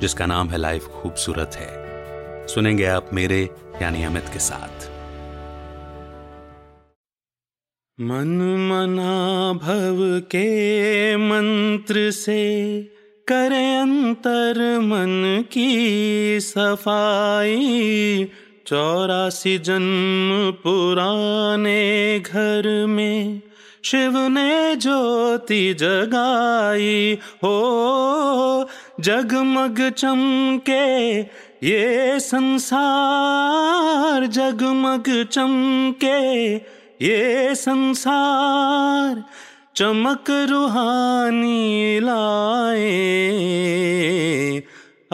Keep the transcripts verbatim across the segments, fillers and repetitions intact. जिसका नाम है लाइफ खूबसूरत है। सुनेंगे आप मेरे यानी अमित के साथ। मन मना भव के मंत्र से करें अंतर मन की सफाई। चौरासी जन्म पुराने घर में शिव ने ज्योति जगाई हो। जगमग चमके ये संसार, जगमग चमके ये संसार, चमक रूहानी लाए,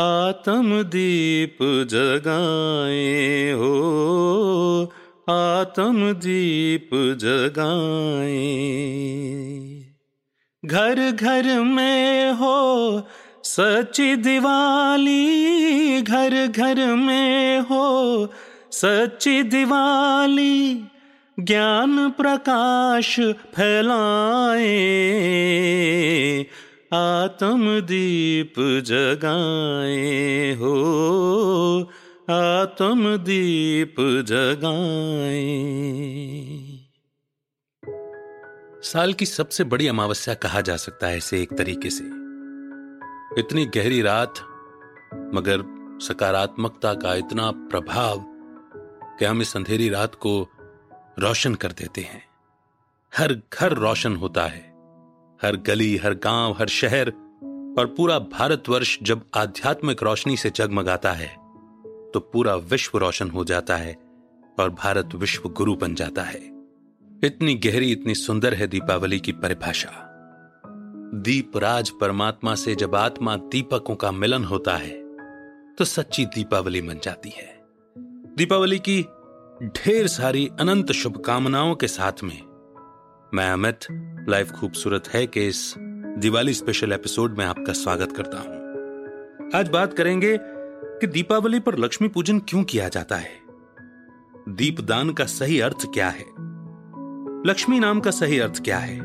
आत्म दीप जगाए हो, आत्म दीप जगाए। घर घर में हो सच्ची दिवाली, घर घर में हो सच्ची दिवाली, ज्ञान प्रकाश फैलाए, आत्म दीप जगाए हो, आत्म दीप जगाए। साल की सबसे बड़ी अमावस्या कहा जा सकता है इसे एक तरीके से। इतनी गहरी रात, मगर सकारात्मकता का इतना प्रभाव कि हम इस अंधेरी रात को रोशन कर देते हैं। हर घर रोशन होता है, हर गली, हर गांव, हर शहर, और पूरा भारतवर्ष जब आध्यात्मिक रोशनी से जगमगाता है तो पूरा विश्व रोशन हो जाता है और भारत विश्व गुरु बन जाता है। इतनी गहरी, इतनी सुंदर है दीपावली की परिभाषा। दीप राज परमात्मा से जब आत्मा दीपकों का मिलन होता है तो सच्ची दीपावली बन जाती है। दीपावली की ढेर सारी अनंत शुभकामनाओं के साथ में मैं अमित, लाइफ खूबसूरत है के इस दिवाली स्पेशल एपिसोड में आपका स्वागत करता हूं। आज बात करेंगे कि दीपावली पर लक्ष्मी पूजन क्यों किया जाता है, दीपदान का सही अर्थ क्या है, लक्ष्मी नाम का सही अर्थ क्या है,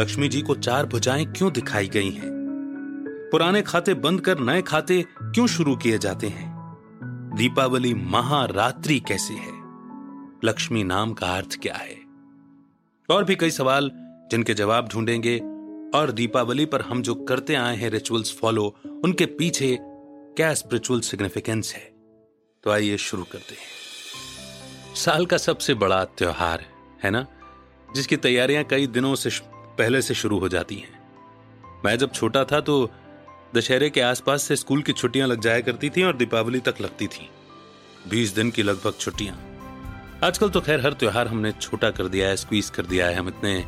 लक्ष्मी जी को चार भुजाएं क्यों दिखाई गई हैं, पुराने खाते बंद कर नए खाते क्यों शुरू किए जाते हैं, दीपावली महारात्रि कैसी है, लक्ष्मी नाम का अर्थ क्या है, और भी कई सवाल जिनके जवाब ढूंढेंगे। और दीपावली पर हम जो करते आए हैं रिचुअल्स फॉलो, उनके पीछे क्या स्पिरिचुअल सिग्निफिकेंस है। तो आइए शुरू करते हैं। साल का सबसे बड़ा त्योहार है ना, जिसकी तैयारियां कई दिनों से पहले से शुरू हो जाती हैं। मैं जब छोटा था तो दशहरे के आसपास से स्कूल की छुट्टियां लग जाया करती थीं और दीपावली तक लगती थीं, बीस दिन की लगभग छुट्टियां। आजकल तो खैर हर त्योहार हमने छोटा कर दिया है, स्क्वीज कर दिया है। हम इतने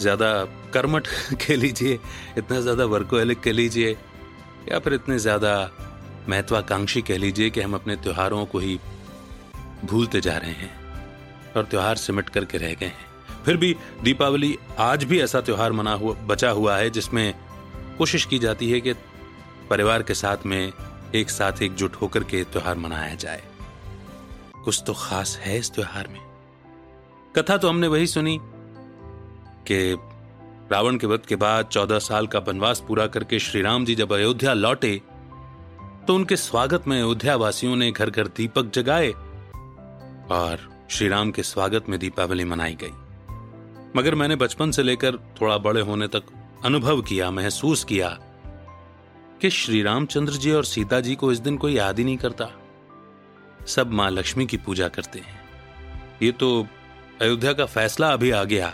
ज़्यादा कर्मठ कह लीजिए, इतना ज़्यादा वर्कोहलिक कह लीजिए, या फिर इतने ज़्यादा महत्वाकांक्षी कह लीजिए कि हम अपने त्योहारों को ही भूलते जा रहे हैं और त्योहार सिमट करके रह गए हैं। फिर भी दीपावली आज भी ऐसा त्योहार मना हुआ बचा हुआ है जिसमें कोशिश की जाती है कि परिवार के साथ में एक साथ एकजुट होकर के त्योहार मनाया जाए। कुछ तो खास है इस त्योहार में। कथा तो हमने वही सुनी कि रावण के वध के बाद चौदह साल का वनवास पूरा करके श्री राम जी जब अयोध्या लौटे तो उनके स्वागत में अयोध्या वासियों ने घर घर दीपक जगाए और श्री राम के स्वागत में दीपावली मनाई गई। मगर मैंने बचपन से लेकर थोड़ा बड़े होने तक अनुभव किया, महसूस किया कि श्री रामचंद्र जी और सीता जी को इस दिन कोई याद ही नहीं करता, सब मां लक्ष्मी की पूजा करते हैं। ये तो अयोध्या का फैसला अभी आ गया,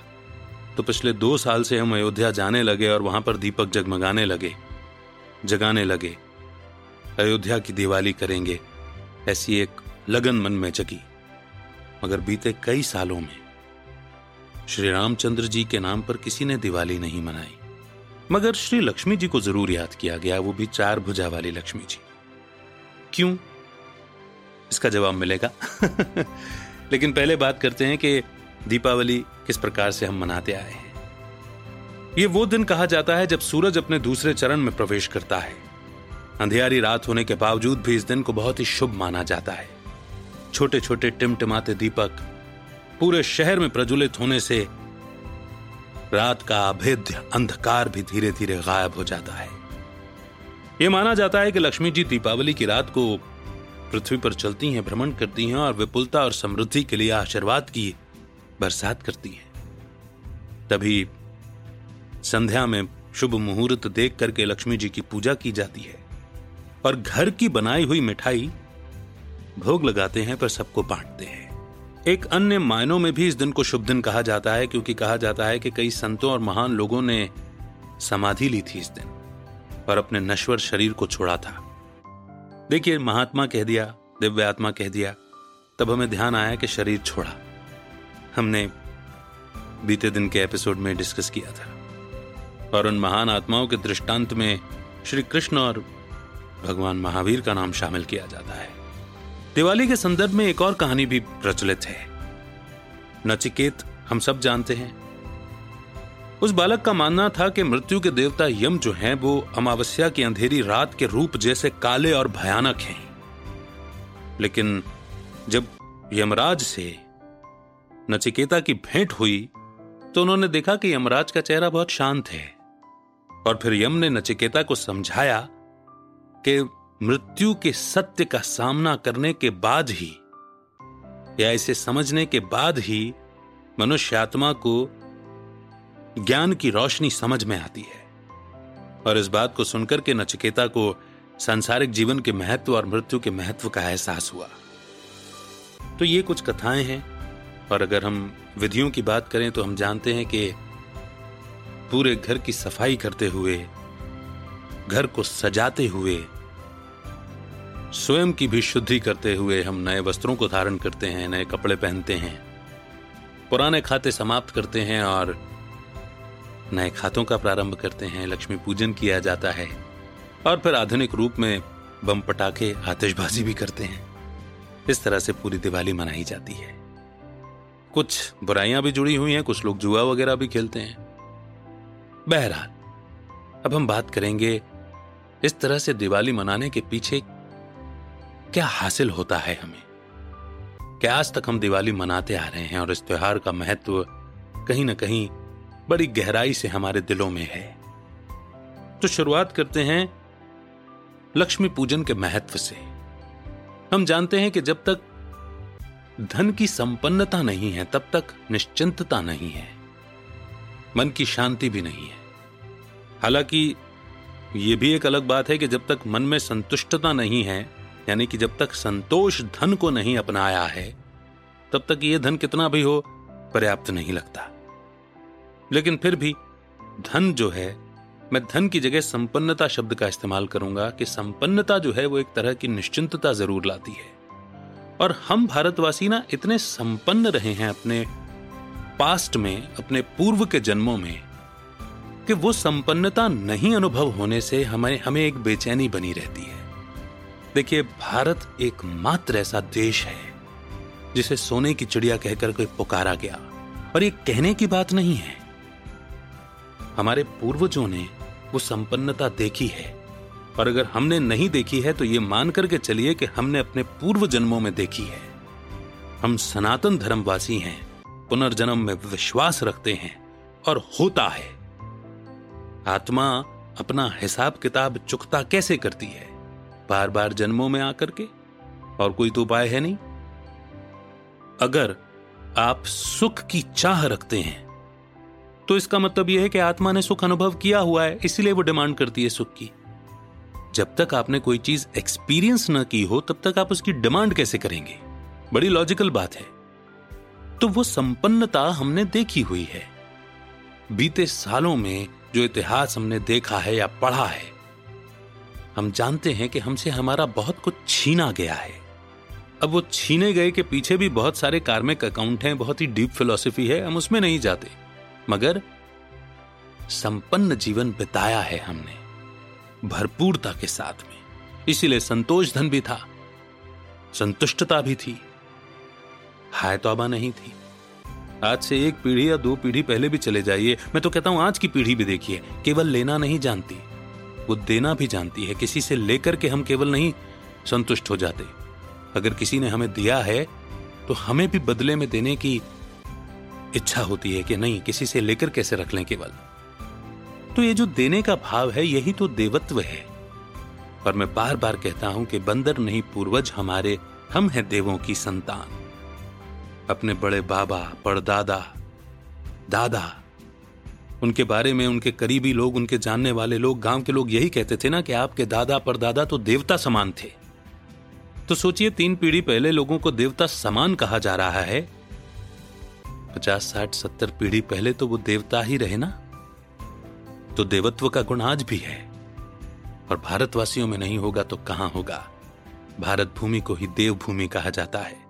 तो पिछले दो साल से हम अयोध्या जाने लगे और वहां पर दीपक जगमगाने लगे, जगाने लगे। अयोध्या की दिवाली करेंगे, ऐसी एक लगन मन में जगी। मगर बीते कई सालों में श्री रामचंद्र जी के नाम पर किसी ने दिवाली नहीं मनाई, मगर श्री लक्ष्मी जी को जरूर याद किया गया, वो भी चार भुजा वाली लक्ष्मी जी। क्यों, इसका जवाब मिलेगा। लेकिन पहले बात करते हैं कि दीपावली किस प्रकार से हम मनाते आए हैं। ये वो दिन कहा जाता है जब सूरज अपने दूसरे चरण में प्रवेश करता है। अंधेरी रात होने के बावजूद भी इस दिन को बहुत ही शुभ माना जाता है। छोटे छोटे टिमटिमाते दीपक पूरे शहर में प्रज्वलित होने से रात का अभेद्य अंधकार भी धीरे धीरे गायब हो जाता है। यह माना जाता है कि लक्ष्मी जी दीपावली की रात को पृथ्वी पर चलती हैं, भ्रमण करती हैं और विपुलता और समृद्धि के लिए आशीर्वाद की बरसात करती हैं। तभी संध्या में शुभ मुहूर्त देख करके लक्ष्मी जी की पूजा की जाती है और घर की बनाई हुई मिठाई भोग लगाते हैं, पर सबको बांटते हैं। एक अन्य मायनों में भी इस दिन को शुभ दिन कहा जाता है, क्योंकि कहा जाता है कि कई संतों और महान लोगों ने समाधि ली थी इस दिन और अपने नश्वर शरीर को छोड़ा था। देखिए, महात्मा कह दिया, दिव्य आत्मा कह दिया, तब हमें ध्यान आया कि शरीर छोड़ा। हमने बीते दिन के एपिसोड में डिस्कस किया था और उन महान आत्माओं के दृष्टांत में श्री कृष्ण और भगवान महावीर का नाम शामिल किया जाता है। दिवाली के संदर्भ में एक और कहानी भी प्रचलित है। नचिकेत हम सब जानते हैं। उस बालक का मानना था कि मृत्यु के देवता यम जो हैं वो अमावस्या की अंधेरी रात के रूप जैसे काले और भयानक हैं। लेकिन जब यमराज से नचिकेता की भेंट हुई तो उन्होंने देखा कि यमराज का चेहरा बहुत शांत है और फिर यम ने नचिकेता को समझाया कि मृत्यु के सत्य का सामना करने के बाद ही या इसे समझने के बाद ही मनुष्य आत्मा को ज्ञान की रोशनी समझ में आती है। और इस बात को सुनकर के नचिकेता को सांसारिक जीवन के महत्व और मृत्यु के महत्व का एहसास हुआ। तो ये कुछ कथाएं हैं और अगर हम विधियों की बात करें तो हम जानते हैं कि पूरे घर की सफाई करते हुए, घर को सजाते हुए, स्वयं की भी शुद्धि करते हुए हम नए वस्त्रों को धारण करते हैं, नए कपड़े पहनते हैं, पुराने खाते समाप्त करते हैं और नए खातों का प्रारंभ करते हैं। लक्ष्मी पूजन किया जाता है और फिर आधुनिक रूप में बम पटाखे, आतिशबाजी भी करते हैं। इस तरह से पूरी दिवाली मनाई जाती है। कुछ बुराइयां भी जुड़ी हुई हैं, कुछ लोग जुआ वगैरह भी खेलते हैं। बहरहाल, अब हम बात करेंगे इस तरह से दिवाली मनाने के पीछे क्या हासिल होता है हमें, क्या आज तक हम दिवाली मनाते आ रहे हैं और इस त्योहार का महत्व कहीं ना कहीं बड़ी गहराई से हमारे दिलों में है। तो शुरुआत करते हैं लक्ष्मी पूजन के महत्व से। हम जानते हैं कि जब तक धन की संपन्नता नहीं है तब तक निश्चिंतता नहीं है, मन की शांति भी नहीं है। हालांकि यह भी एक अलग बात है कि जब तक मन में संतुष्टता नहीं है, यानी कि जब तक संतोष धन को नहीं अपनाया है, तब तक यह धन कितना भी हो पर्याप्त नहीं लगता। लेकिन फिर भी धन जो है, मैं धन की जगह संपन्नता शब्द का इस्तेमाल करूंगा कि संपन्नता जो है वो एक तरह की निश्चिंतता जरूर लाती है। और हम भारतवासी ना इतने संपन्न रहे हैं अपने पास्ट में, अपने पूर्व के जन्मों में, कि वो संपन्नता नहीं अनुभव होने से हमें हमें एक बेचैनी बनी रहती है। देखिए, भारत एकमात्र ऐसा देश है जिसे सोने की चिड़िया कहकर कोई पुकारा गया, और ये कहने की बात नहीं है। हमारे पूर्वजों ने वो संपन्नता देखी है और अगर हमने नहीं देखी है तो ये मान करके चलिए कि हमने अपने पूर्व जन्मों में देखी है। हम सनातन धर्मवासी हैं, पुनर्जन्म में विश्वास रखते हैं और होता है। आत्मा अपना हिसाब किताब चुकता कैसे करती है, बार बार जन्मों में आकर के? और कोई तो उपाय है नहीं। अगर आप सुख की चाह रखते हैं तो इसका मतलब यह है कि आत्मा ने सुख अनुभव किया हुआ है, इसीलिए वो डिमांड करती है सुख की। जब तक आपने कोई चीज एक्सपीरियंस ना की हो तब तक आप उसकी डिमांड कैसे करेंगे? बड़ी लॉजिकल बात है। तो वो संपन्नता हमने देखी हुई है, बीते सालों में जो इतिहास हमने देखा है या पढ़ा है, हम जानते हैं कि हमसे हमारा बहुत कुछ छीना गया है। अब वो छीने गए के पीछे भी बहुत सारे कार्मिक अकाउंट हैं, बहुत ही डीप फिलॉसफी है, हम उसमें नहीं जाते, मगर संपन्न जीवन बिताया है हमने भरपूरता के साथ में। इसीलिए संतोष धन भी था, संतुष्टता भी थी, हाय तौबा नहीं थी। आज से एक पीढ़ी या दो पीढ़ी पहले भी चले जाइए, मैं तो कहता हूं आज की पीढ़ी भी देखिए, केवल लेना नहीं जानती, वो देना भी जानती है। किसी से लेकर के हम केवल नहीं संतुष्ट हो जाते, अगर किसी ने हमें दिया है तो हमें भी बदले में देने की इच्छा होती है कि नहीं, किसी से लेकर कैसे रख लें केवल। तो ये जो देने का भाव है, यही तो देवत्व है। पर मैं बार बार कहता हूं कि बंदर नहीं पूर्वज हमारे, हम हैं देवों की संतान। अपने बड़े बाबा, परदादा, दादा, उनके बारे में उनके करीबी लोग, उनके जानने वाले लोग, गांव के लोग यही कहते थे ना कि आपके दादा परदादा तो देवता समान थे। तो सोचिए, तीन पीढ़ी पहले लोगों को देवता समान कहा जा रहा है, पचास साठ सत्तर पीढ़ी पहले तो वो देवता ही रहे ना। तो देवत्व का गुण आज भी है, और भारतवासियों में नहीं होगा तो कहां होगा। भारत भूमि को ही देवभूमि कहा जाता है।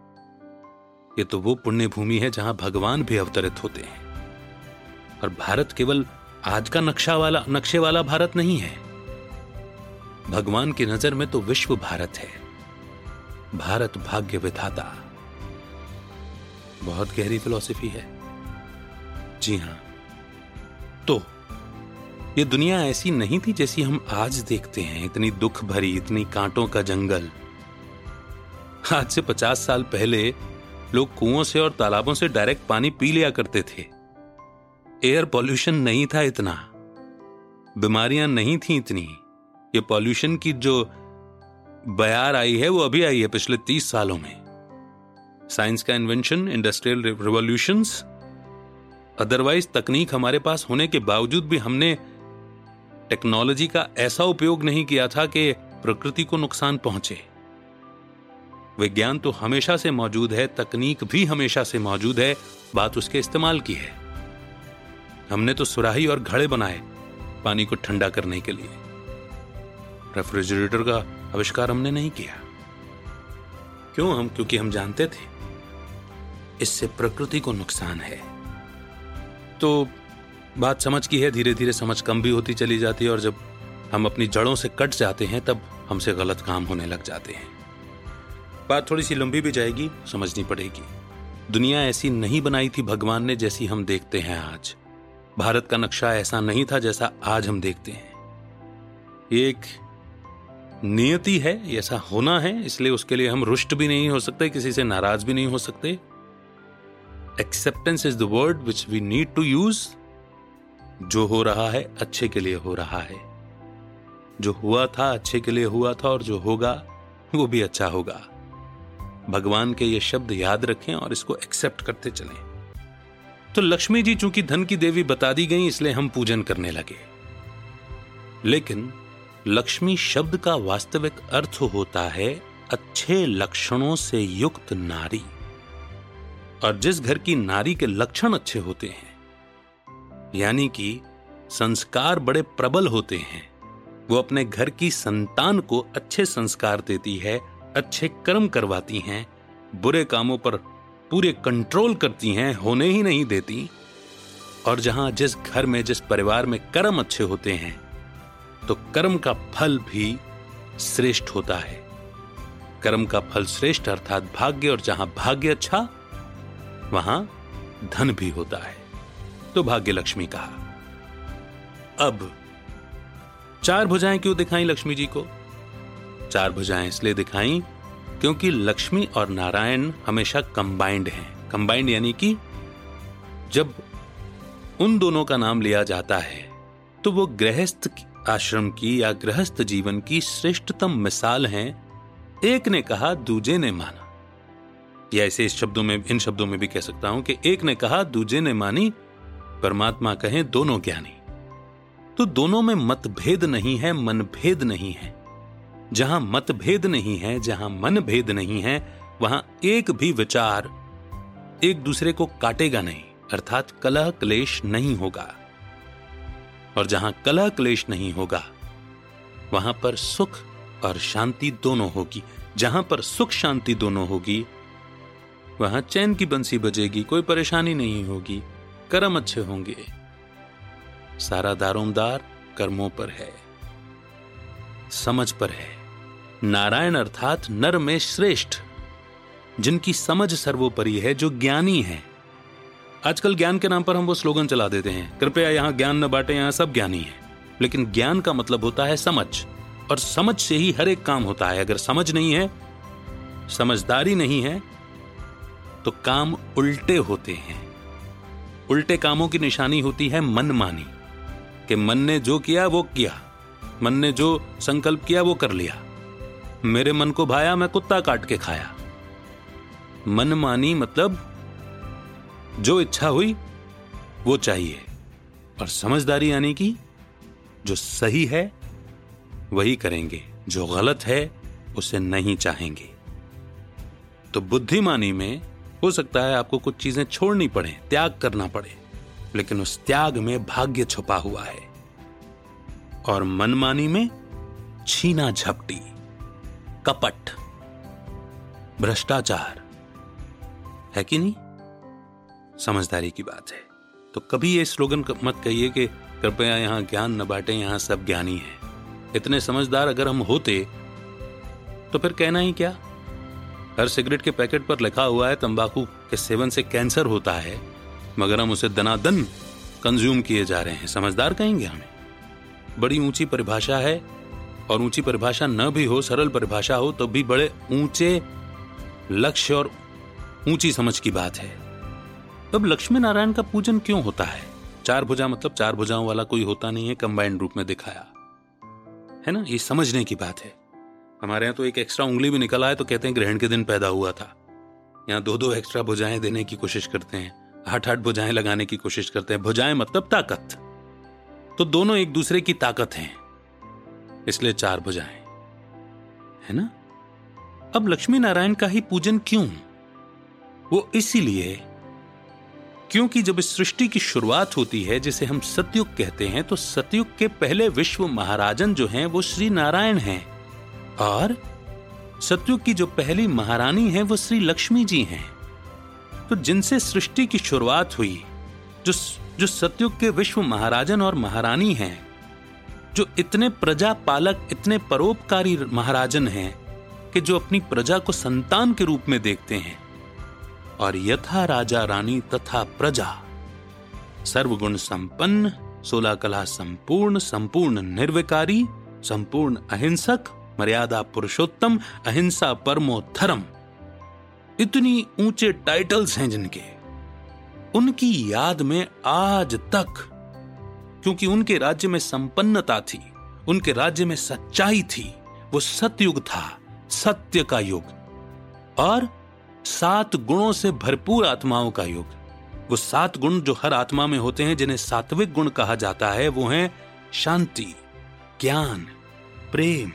ये तो वो पुण्य भूमि है जहां भगवान भी अवतरित होते हैं। और भारत केवल आज का नक्शा वाला नक्शे वाला भारत नहीं है, भगवान की नजर में तो विश्व भारत है। भारत भाग्य विधाता, बहुत गहरी फिलॉसफी है। जी हां, तो ये दुनिया ऐसी नहीं थी जैसी हम आज देखते हैं, इतनी दुख भरी, इतनी कांटों का जंगल। आज से पचास साल पहले लोग कुओं से और तालाबों से डायरेक्ट पानी पी लिया करते थे, एयर पॉल्यूशन नहीं था इतना, बीमारियां नहीं थी इतनी। ये पॉल्यूशन की जो बयार आई है वो अभी आई है, पिछले तीस सालों में। साइंस का इन्वेंशन, इंडस्ट्रियल रिवॉल्यूशंस, अदरवाइज तकनीक हमारे पास होने के बावजूद भी हमने टेक्नोलॉजी का ऐसा उपयोग नहीं किया था कि प्रकृति को नुकसान पहुंचे। विज्ञान तो हमेशा से मौजूद है, तकनीक भी हमेशा से मौजूद है, बात उसके इस्तेमाल की है। हमने तो सुराही और घड़े बनाए पानी को ठंडा करने के लिए, रेफ्रिजरेटर का आविष्कार हमने नहीं किया। क्यों? हम क्योंकि हम जानते थे इससे प्रकृति को नुकसान है। तो बात समझ की है, धीरे धीरे समझ कम भी होती चली जाती है, और जब हम अपनी जड़ों से कट जाते हैं तब हमसे गलत काम होने लग जाते हैं। बात थोड़ी सी लंबी भी जाएगी, समझनी पड़ेगी। दुनिया ऐसी नहीं बनाई थी भगवान ने जैसी हम देखते हैं आज। भारत का नक्शा ऐसा नहीं था जैसा आज हम देखते हैं। ये एक नियति है, ऐसा होना है, इसलिए उसके लिए हम रुष्ट भी नहीं हो सकते, किसी से नाराज भी नहीं हो सकते। Acceptance is the word which we need to use. जो हो रहा है अच्छे के लिए हो रहा है, जो हुआ था अच्छे के लिए हुआ था, और जो होगा वो भी अच्छा होगा। भगवान के ये शब्द याद रखें और इसको एक्सेप्ट करते चलें। तो लक्ष्मी जी चूंकि धन की देवी बता दी गई, इसलिए हम पूजन करने लगे। लेकिन लक्ष्मी शब्द का वास्तविक अर्थ होता है अच्छे लक्षणों से युक्त नारी, और जिस घर की नारी के लक्षण अच्छे होते हैं, यानी कि संस्कार बड़े प्रबल होते हैं, वो अपने घर की संतान को अच्छे संस्कार देती है, अच्छे कर्म करवाती हैं, बुरे कामों पर पूरे कंट्रोल करती हैं, होने ही नहीं देती। और जहां जिस घर में, जिस परिवार में कर्म अच्छे होते हैं, तो कर्म का फल भी श्रेष्ठ होता है। कर्म का फल श्रेष्ठ अर्थात भाग्य, और जहां भाग्य अच्छा वहां धन भी होता है। तो भाग्य लक्ष्मी कहा। अब चार भुजाएं क्यों दिखाई लक्ष्मी जी को? चार भुजाएं इसलिए दिखाई क्योंकि लक्ष्मी और नारायण हमेशा कंबाइंड हैं। कंबाइंड यानी कि जब उन दोनों का नाम लिया जाता है तो वो गृहस्थ आश्रम की या गृहस्थ जीवन की श्रेष्ठतम मिसाल हैं। एक ने कहा, दूजे ने माना, या इसे इस शब्दों में इन शब्दों में भी कह सकता हूं कि एक ने कहा दूजे ने मानी, परमात्मा कहें दोनों ज्ञानी। तो दोनों में मतभेद नहीं है, मनभेद नहीं है। जहां मतभेद नहीं है, जहां मनभेद नहीं है, वहां एक भी विचार एक दूसरे को काटेगा नहीं, अर्थात कलह क्लेश नहीं होगा। और जहां कलह क्लेश नहीं होगा वहां पर सुख और शांति दोनों होगी। जहां पर सुख शांति दोनों होगी वहां चैन की बंसी बजेगी, कोई परेशानी नहीं होगी, कर्म अच्छे होंगे। सारा दारोमदार कर्मों पर है, समझ पर है। नारायण अर्थात नर में श्रेष्ठ, जिनकी समझ सर्वोपरि है, जो ज्ञानी है। आजकल ज्ञान के नाम पर हम वो स्लोगन चला देते हैं, कृपया यहां ज्ञान न बांटे, यहां सब ज्ञानी है। लेकिन ज्ञान का मतलब होता है समझ, और समझ से ही हर एक काम होता है। अगर समझ नहीं है, समझदारी नहीं है, तो काम उल्टे होते हैं। उल्टे कामों की निशानी होती है मनमानी, कि मन ने जो किया वो किया, मन ने जो संकल्प किया वो कर लिया, मेरे मन को भाया मैं कुत्ता काट के खाया। मनमानी मतलब जो इच्छा हुई वो चाहिए। और समझदारी यानी कि जो सही है वही करेंगे, जो गलत है उसे नहीं चाहेंगे। तो बुद्धिमानी में हो सकता है आपको कुछ चीजें छोड़नी पड़े, त्याग करना पड़े, लेकिन उस त्याग में भाग्य छुपा हुआ है। और मनमानी में छीना झपटी, कपट, भ्रष्टाचार है कि नहीं, समझदारी की बात है। तो कभी ये स्लोगन मत कहिए कि कृपया यहां ज्ञान न बांटे, यहां सब ज्ञानी है। इतने समझदार अगर हम होते तो फिर कहना ही क्या। हर सिगरेट के पैकेट पर लिखा हुआ है तंबाकू के सेवन से कैंसर होता है, मगर हम उसे दनादन कंज्यूम किए जा रहे हैं। समझदार कहेंगे हमें। बड़ी ऊंची परिभाषा है, और ऊंची परिभाषा न भी हो, सरल परिभाषा हो, तो भी बड़े ऊंचे लक्ष्य और ऊंची समझ की बात है। तब लक्ष्मी नारायण का पूजन क्यों होता है? चार भुजा मतलब चार भुजाओं वाला कोई होता नहीं है, कंबाइंड रूप में दिखाया है ना। ये समझने की बात है। हमारे यहाँ तो एक एक्स्ट्रा उंगली भी निकला है तो कहते हैं ग्रहण के दिन पैदा हुआ था। यहाँ दो दो एक्स्ट्रा भुजाएं देने की कोशिश करते हैं, आठ आठ भुजाएं लगाने की कोशिश करते हैं। भुजाएं मतलब ताकत, तो दोनों एक दूसरे की ताकत हैं, इसलिए चार भुजाएं है ना। अब लक्ष्मी नारायण का ही पूजन क्यों? वो इसीलिए क्योंकि जब इस सृष्टि की शुरुआत होती है, जिसे हम सतयुग कहते हैं, तो सतयुग के पहले विश्व महाराजन जो हैं वो श्री नारायण हैं, और सतयुग की जो पहली महारानी हैं वो श्री लक्ष्मी जी हैं। तो जिनसे सृष्टि की शुरुआत हुई, जो जो सतयुग के विश्व महाराजन और महारानी हैं, जो इतने प्रजापालक, इतने परोपकारी महाराजन हैं कि जो अपनी प्रजा को संतान के रूप में देखते हैं। और यथा राजा रानी तथा प्रजा, सर्वगुण संपन्न, सोलह कला संपूर्ण, संपूर्ण निर्विकारी, संपूर्ण अहिंसक, मर्यादा पुरुषोत्तम, अहिंसा परमो धर्म, इतनी ऊंचे टाइटल्स हैं जिनके। उनकी याद में आज तक, क्योंकि उनके राज्य में संपन्नता थी, उनके राज्य में सच्चाई थी, वो सतयुग था, सत्य का युग, और सात गुणों से भरपूर आत्माओं का युग। वो सात गुण जो हर आत्मा में होते हैं, जिन्हें सात्विक गुण कहा जाता है, वो हैं शांति, ज्ञान, प्रेम,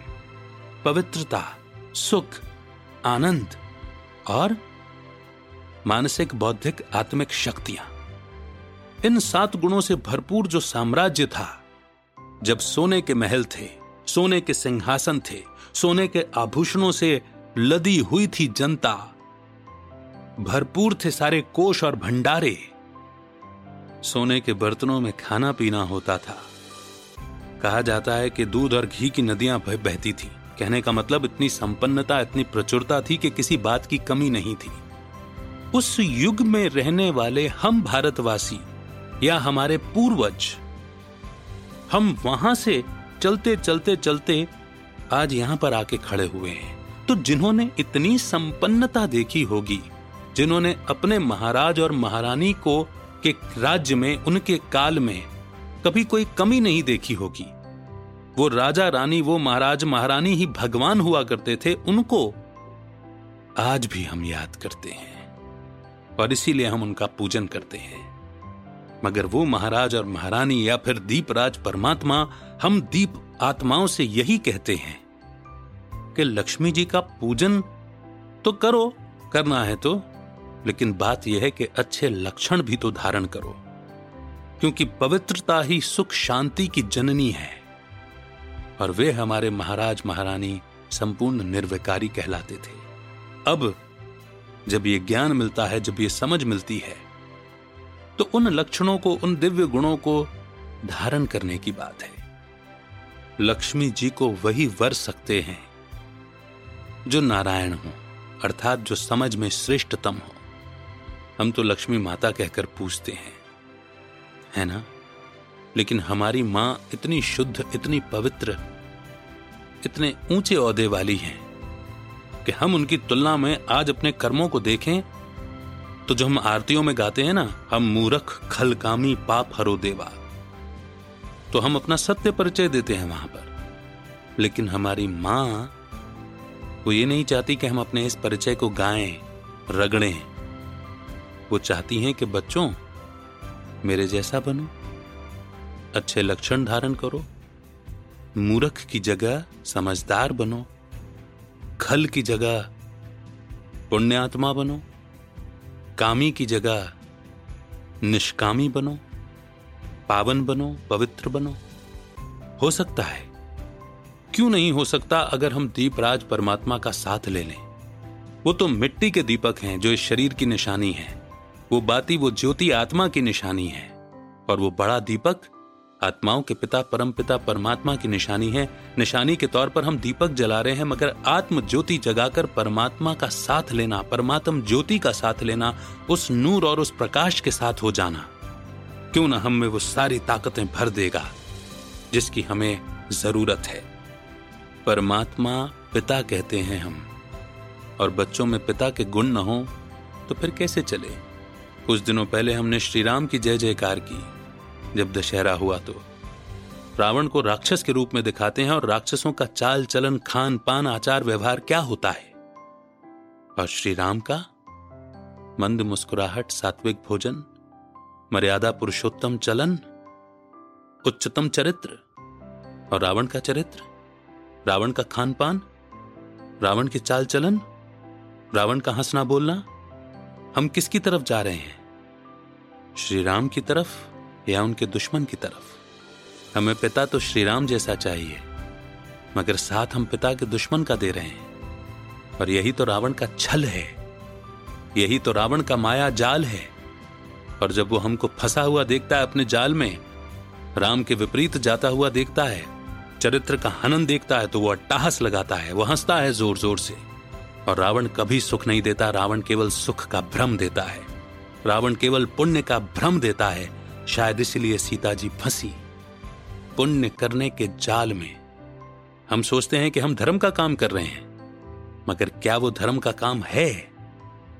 पवित्रता, सुख, आनंद और मानसिक बौद्धिक आत्मिक शक्तियां। इन सात गुणों से भरपूर जो साम्राज्य था, जब सोने के महल थे, सोने के सिंहासन थे, सोने के आभूषणों से लदी हुई थी जनता, भरपूर थे सारे कोष और भंडारे, सोने के बर्तनों में खाना पीना होता था। कहा जाता है कि दूध और घी की नदियां बहती थी। कहने का मतलब इतनी संपन्नता, इतनी प्रचुरता थी कि किसी बात की कमी नहीं थी। उस युग में रहने वाले हम भारतवासी या हमारे पूर्वज, हम वहां से चलते चलते चलते आज यहां पर आके खड़े हुए हैं। तो जिन्होंने इतनी संपन्नता देखी होगी, जिन्होंने अपने महाराज और महारानी को के राज्य में उनके काल में कभी कोई कमी नहीं देखी होगी, वो राजा रानी वो महाराज महारानी ही भगवान हुआ करते थे, उनको आज भी हम याद करते हैं और इसीलिए हम उनका पूजन करते हैं। मगर वो महाराज और महारानी या फिर दीपराज परमात्मा, हम दीप आत्माओं से यही कहते हैं कि लक्ष्मी जी का पूजन तो करो, करना है तो, लेकिन बात यह है कि अच्छे लक्षण भी तो धारण करो, क्योंकि पवित्रता ही सुख शांति की जननी है। और वे हमारे महाराज महारानी संपूर्ण निर्विकारी कहलाते थे। अब जब ये ज्ञान मिलता है, जब ये समझ मिलती है, तो उन लक्षणों को, उन दिव्य गुणों को धारण करने की बात है। लक्ष्मी जी को वही वर सकते हैं जो नारायण हो, अर्थात जो समझ में श्रेष्ठतम हो। हम तो लक्ष्मी माता कहकर पूजते हैं, है ना? लेकिन हमारी मां इतनी शुद्ध, इतनी पवित्र, इतने ऊंचे ओहदे वाली हैं कि हम उनकी तुलना में आज अपने कर्मों को देखें तो जो हम आरतियों में गाते हैं ना, हम मूरख खलकामी पाप हरो देवा, तो हम अपना सत्य परिचय देते हैं वहां पर। लेकिन हमारी मां वो ये नहीं चाहती कि हम अपने इस परिचय को गाएं, रगड़ें। वो चाहती हैं कि बच्चों, मेरे जैसा बनो, अच्छे लक्षण धारण करो, मूर्ख की जगह समझदार बनो, खल की जगह पुण्यात्मा बनो, कामी की जगह निष्कामी बनो, पावन बनो, पवित्र बनो। हो सकता है, क्यों नहीं हो सकता, अगर हम दीपराज परमात्मा का साथ ले लें। वो तो मिट्टी के दीपक हैं जो इस शरीर की निशानी है, वो बाती, वो ज्योति आत्मा की निशानी है, और वो बड़ा दीपक आत्माओं के पिता परमपिता परमात्मा की निशानी है। निशानी के तौर पर हम दीपक जला रहे हैं, मगर आत्म ज्योति जगाकर परमात्मा का साथ लेना, परमात्म ज्योति का साथ लेना, उस नूर और उस प्रकाश के साथ हो जाना, क्यों ना हम में वो सारी ताकतें भर देगा जिसकी हमें जरूरत है। परमात्मा पिता कहते हैं हम, और बच्चों में पिता के गुण न हो तो फिर कैसे चले। कुछ दिनों पहले हमने श्री राम की जय जयकार की जब दशहरा हुआ, तो रावण को राक्षस के रूप में दिखाते हैं, और राक्षसों का चाल चलन, खान पान, आचार व्यवहार क्या होता है, और श्री राम का मंद मुस्कुराहट, सात्विक भोजन, मर्यादा पुरुषोत्तम चलन, उच्चतम चरित्र, और रावण का चरित्र, रावण का खान पान, रावण की चाल चलन, रावण का हंसना बोलना। हम किसकी तरफ जा रहे हैं, श्री राम की तरफ या उनके दुश्मन की तरफ? हमें पिता तो श्री राम जैसा चाहिए, मगर साथ हम पिता के दुश्मन का दे रहे हैं, और यही तो रावण का छल है, यही तो रावण का माया जाल है। और जब वो हमको फंसा हुआ देखता है अपने जाल में, राम के विपरीत जाता हुआ देखता है, चरित्र का हनन देखता है, तो वो अट्टहास लगाता है, वो हंसता है जोर जोर से। और रावण कभी सुख नहीं देता, रावण केवल सुख का भ्रम देता है, रावण केवल पुण्य का भ्रम देता है। शायद इसलिए सीता जी फंसी पुण्य करने के जाल में। हम सोचते हैं कि हम धर्म का काम कर रहे हैं, मगर क्या वो धर्म का काम है?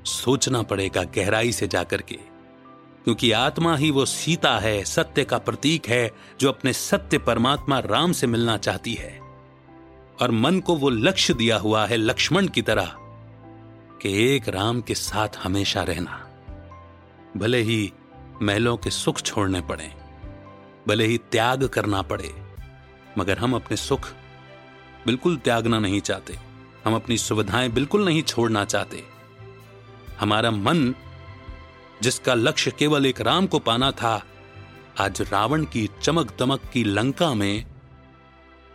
सोचना पड़ेगा गहराई से जाकर के, क्योंकि आत्मा ही वो सीता है, सत्य का प्रतीक है, जो अपने सत्य परमात्मा राम से मिलना चाहती है। और मन को वो लक्ष्य दिया हुआ है लक्ष्मण की तरह कि एक राम के साथ हमेशा रहना, भले ही महलों के सुख छोड़ने पड़े, भले ही त्याग करना पड़े, मगर हम अपने सुख बिल्कुल त्यागना नहीं चाहते, हम अपनी सुविधाएं बिल्कुल नहीं छोड़ना चाहते। हमारा मन, जिसका लक्ष्य केवल एक राम को पाना था, आज रावण की चमक दमक की लंका में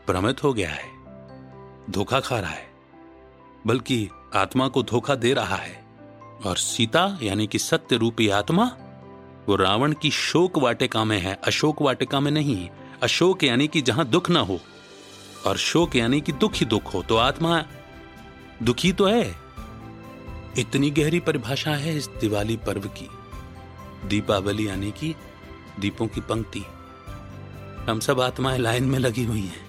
भ्रमित हो गया है, धोखा खा रहा है, बल्कि आत्मा को धोखा दे रहा है। और सीता यानी कि सत्य रूपी आत्मा, वो रावण की शोक वाटिका में है, अशोक वाटिका में नहीं। अशोक यानी कि जहां दुख ना हो, और शोक यानी कि दुख ही दुख हो, तो आत्मा दुखी तो है। इतनी गहरी परिभाषा है इस दिवाली पर्व की। दीपावली यानी कि दीपों की पंक्ति। हम सब आत्माएं लाइन में लगी हुई हैं,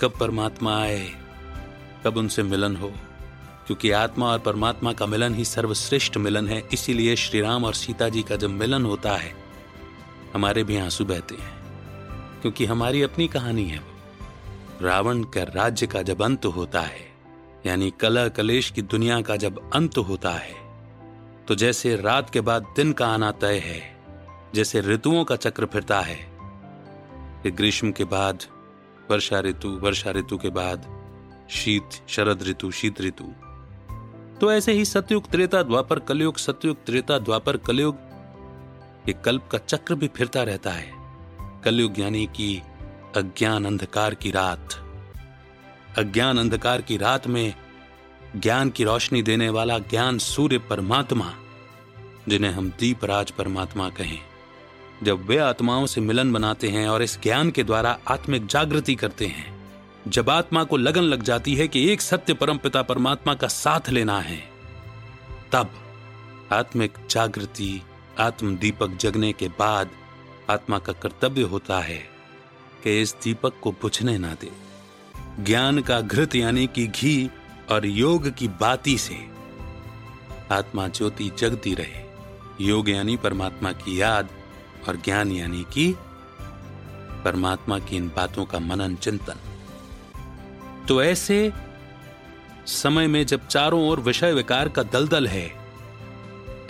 कब परमात्मा आए, तब उनसे मिलन हो, क्योंकि आत्मा और परमात्मा का मिलन ही सर्वश्रेष्ठ मिलन है। इसीलिए श्री राम और सीता जी का जब मिलन होता है हमारे भी आंसू बहते हैं, क्योंकि हमारी अपनी कहानी है। रावण का राज्य का जब अंत होता है, यानी कलह कलेश की दुनिया का जब अंत होता है, तो जैसे रात के बाद दिन का आना तय है, जैसे ऋतुओं का चक्र फिरता है कि ग्रीष्म के बाद वर्षा ऋतु, वर्षा ऋतु के बाद शीत, शरद ऋतु, शीत ऋतु, तो ऐसे ही सतयुग त्रेता द्वापर कलयुग, सतयुग त्रेता द्वापर कलयुग, ये कल्प का चक्र भी फिरता रहता है। कलयुग यानी कि अज्ञान अंधकार की रात। अज्ञान अंधकार की रात में ज्ञान की रोशनी देने वाला ज्ञान सूर्य परमात्मा, जिन्हें हम दीपराज परमात्मा कहें, जब वे आत्माओं से मिलन बनाते हैं और इस ज्ञान के द्वारा आत्मिक जागृति करते हैं, जब आत्मा को लगन लग जाती है कि एक सत्य परमपिता परमात्मा का साथ लेना है, तब आत्मिक जागृति, आत्म दीपक जगने के बाद आत्मा का कर्तव्य होता है कि इस दीपक को बुझने ना दे। ज्ञान का घृत यानी कि घी और योग की बाती से आत्मा ज्योति जगती रहे। योग यानी परमात्मा की याद और ज्ञान यानी कि परमात्मा की इन बातों का मनन चिंतन। तो ऐसे समय में जब चारों ओर विषय विकार का दलदल है,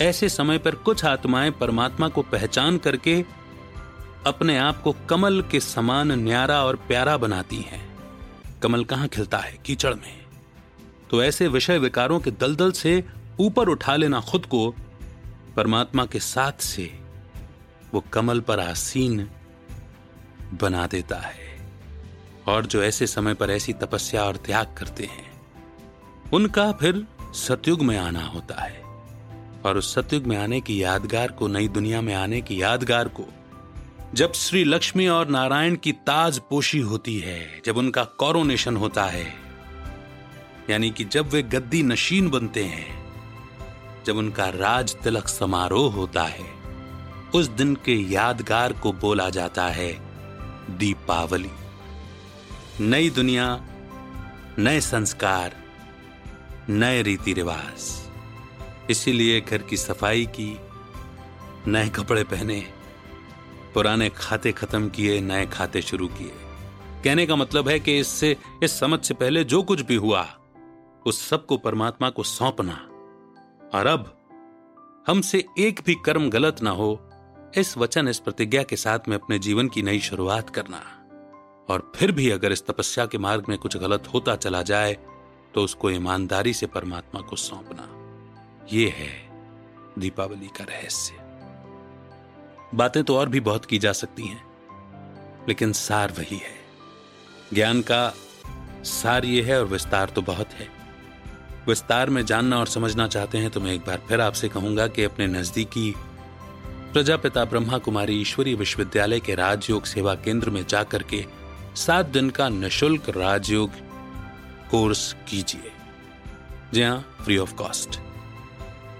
ऐसे समय पर कुछ आत्माएं परमात्मा को पहचान करके अपने आप को कमल के समान न्यारा और प्यारा बनाती हैं। कमल कहाँ खिलता है? कीचड़ में। तो ऐसे विषय विकारों के दलदल से ऊपर उठा लेना खुद को, परमात्मा के साथ से वो कमल पर आसीन बना देता है। और जो ऐसे समय पर ऐसी तपस्या और त्याग करते हैं, उनका फिर सतयुग में आना होता है। और उस सतयुग में आने की यादगार को, नई दुनिया में आने की यादगार को, जब श्री लक्ष्मी और नारायण की ताज पोशी होती है, जब उनका कॉरोनेशन होता है, यानी कि जब वे गद्दी नशीन बनते हैं, जब उनका राज तिलक समारोह होता है, उस दिन के यादगार को बोला जाता है दीपावली। नई दुनिया, नए संस्कार, नए रीति रिवाज। इसीलिए घर की सफाई की, नए कपड़े पहने, पुराने खाते खत्म किए, नए खाते शुरू किए। कहने का मतलब है कि इससे, इस समझ से पहले जो कुछ भी हुआ, उस सबको परमात्मा को सौंपना। और अब हमसे एक भी कर्म गलत ना हो, इस वचन, इस प्रतिज्ञा के साथ में अपने जीवन की नई शुरुआत करना। और फिर भी अगर इस तपस्या के मार्ग में कुछ गलत होता चला जाए, तो उसको ईमानदारी से परमात्मा को सौंपना। ये है दीपावली का रहस्य। बातें तो और भी बहुत की जा सकती हैं, लेकिन सार वही है। ज्ञान का सार ये है, और विस्तार तो बहुत है। विस्तार में जानना और समझना चाहते हैं तो मैं एक बार फिर आपसे कहूंगा कि अपने नजदीकी प्रजापिता ब्रह्मा कुमारी ईश्वरीय विश्वविद्यालय के राजयोग सेवा केंद्र में जाकर के सात दिन का निःशुल्क राजयोग कोर्स कीजिए। जी हाँ, फ्री ऑफ कॉस्ट,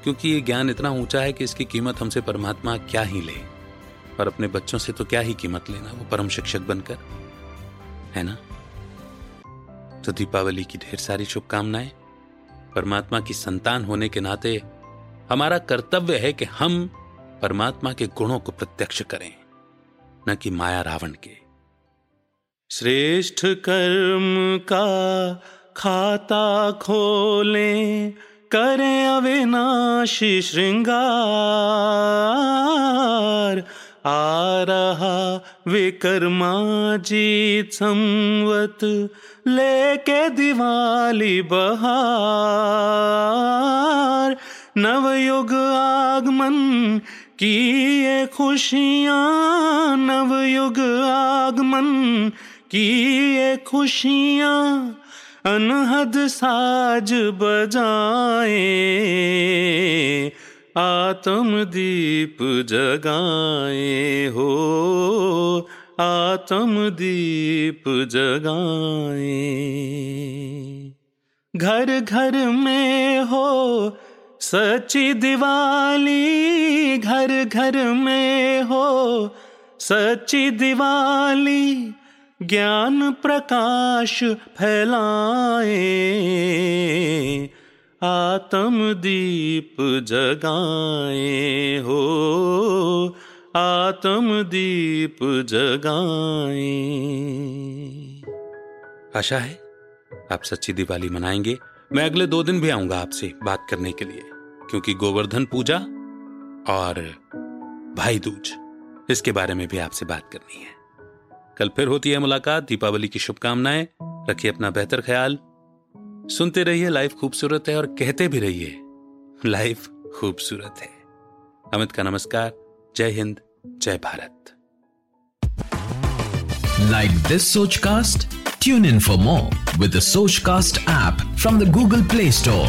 क्योंकि ये ज्ञान इतना ऊंचा है कि इसकी कीमत हमसे परमात्मा क्या ही ले, और अपने बच्चों से तो क्या ही कीमत लेना, वो परम शिक्षक बनकर, है ना। तो दीपावली की ढेर सारी शुभकामनाएं। परमात्मा की संतान होने के नाते हमारा कर्तव्य है कि हम परमात्मा के गुणों को प्रत्यक्ष करें, न कि माया रावण के। श्रेष्ठ कर्म का खाता खोलें, करें अविनाशी श्रृंगार। आ रहा विकर्मा जीत संवत, लेके दिवाली बहार। नवयुग आगमन की ये खुशियाँ, नवयुग आगमन की ये खुशियाँ, अनहद साज बजाएं, आत्म दीप जगाएं हो, आत्म दीप जगाएं। घर घर में हो सच्ची दिवाली, घर घर में हो सच्ची दिवाली। ज्ञान प्रकाश फैलाएं, आत्म दीप जगाएं हो, आत्म दीप जगाएं। आशा है आप सच्ची दिवाली मनाएंगे। मैं अगले दो दिन भी आऊंगा आपसे बात करने के लिए, क्योंकि गोवर्धन पूजा और भाई दूज इसके बारे में भी आपसे बात करनी है। कल फिर होती है मुलाकात। दीपावली की शुभकामनाएं। रखिए अपना बेहतर ख्याल। सुनते रहिए लाइफ खूबसूरत है, और कहते भी रहिए लाइफ खूबसूरत है। अमित का नमस्कार। जय हिंद, जय Bharat. Like this Sochcast? Tune in for more with the SoChCast app from the Google Play Store.